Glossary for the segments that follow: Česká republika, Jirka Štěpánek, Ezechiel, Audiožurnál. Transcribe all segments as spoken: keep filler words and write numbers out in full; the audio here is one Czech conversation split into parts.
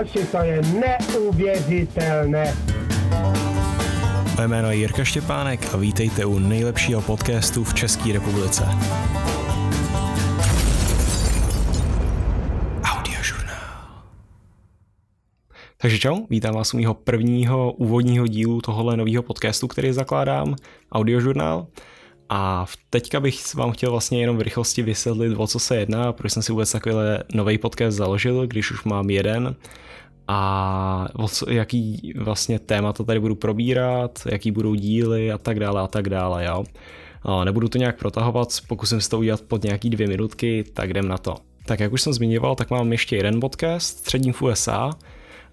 oči, to je neuvěřitelné. Moje jméno je Jirka Štěpánek a vítejte u nejlepšího podcastu v České republice. Takže čau, vítám vás u mého prvního úvodního dílu tohohle nového podcastu, který zakládám, Audiožurnál. A teďka bych vám chtěl vlastně jenom v rychlosti vysvětlit, o co se jedná, proč jsem si vůbec takovýhle nový podcast založil, když už mám jeden. A jaký vlastně témata tady budu probírat, jaký budou díly a tak dále a tak dále, jo. Nebudu to nějak protahovat, pokusím se to udělat pod nějaký dvě minutky, tak jdem na to. Tak jak už jsem zmiňoval, tak mám ještě jeden podcast, středním v U S A,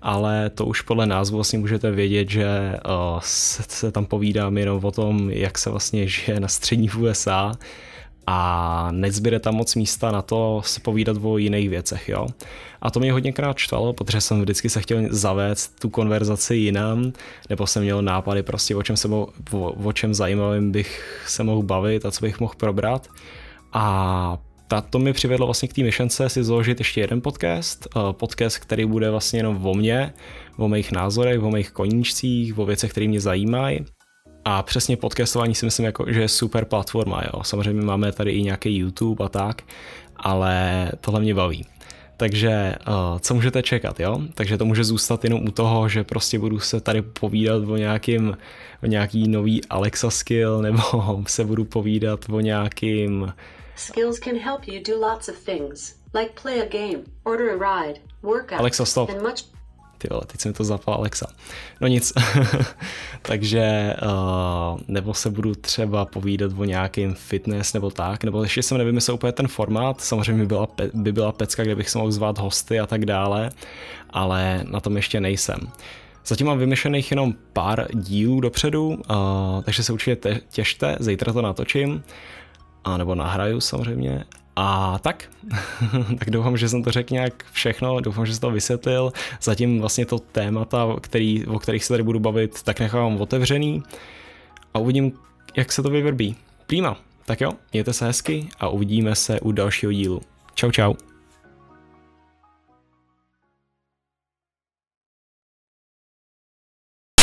ale to už podle názvu vlastně můžete vědět, že se tam povídám jenom o tom, jak se vlastně žije na střední v U S A a nezbyde tam moc místa na to se povídat o jiných věcech, jo. A to mě hodněkrát štvalo, protože jsem vždycky se chtěl zavést tu konverzaci jinam, nebo jsem měl nápady prostě, o čem, se mohl, o, o čem zajímavým bych se mohl bavit a co bych mohl probrat. A Ta, to mi přivedlo vlastně k té myšlence si založit ještě jeden podcast, podcast, který bude vlastně jenom o mně, o mých názorech, o mých koníčcích, o věcech, které mě zajímají. A přesně podcastování si myslím, jako, že je super platforma, jo. Samozřejmě máme tady i nějaký YouTube a tak, ale tohle mě baví. Takže co můžete čekat, jo? Takže to může zůstat jenom u toho, že prostě budu se tady povídat o nějakým, o nějaký nový Alexa skill, nebo se budu povídat o nějakým... Skills can help you do lots of things, like play a game, order a ride, work out, Alexa, stop. And much... Ty vole, teď se mi to zapala Alexa. No nic. Takže uh, nebo se budu třeba povídat o nějakém fitness nebo tak, nebo ještě jsem nevymyslel úplně ten formát, samozřejmě by byla, pe- by byla pecka, kde bych se mohl zvát hosty a tak dále, ale na tom ještě nejsem. Zatím mám vymyšlených jenom pár dílů dopředu, uh, takže se určitě te- těšte, zítra to natočím. A nebo nahraju samozřejmě. A tak, tak doufám, že jsem to řekl nějak všechno, doufám, že jsem to vysvětlil. Zatím vlastně to témata, který, o kterých se tady budu bavit, tak nechávám otevřený. A uvidím, jak se to vyvrbí. Prýma. Tak jo, mějte se hezky a uvidíme se u dalšího dílu. Čau, čau.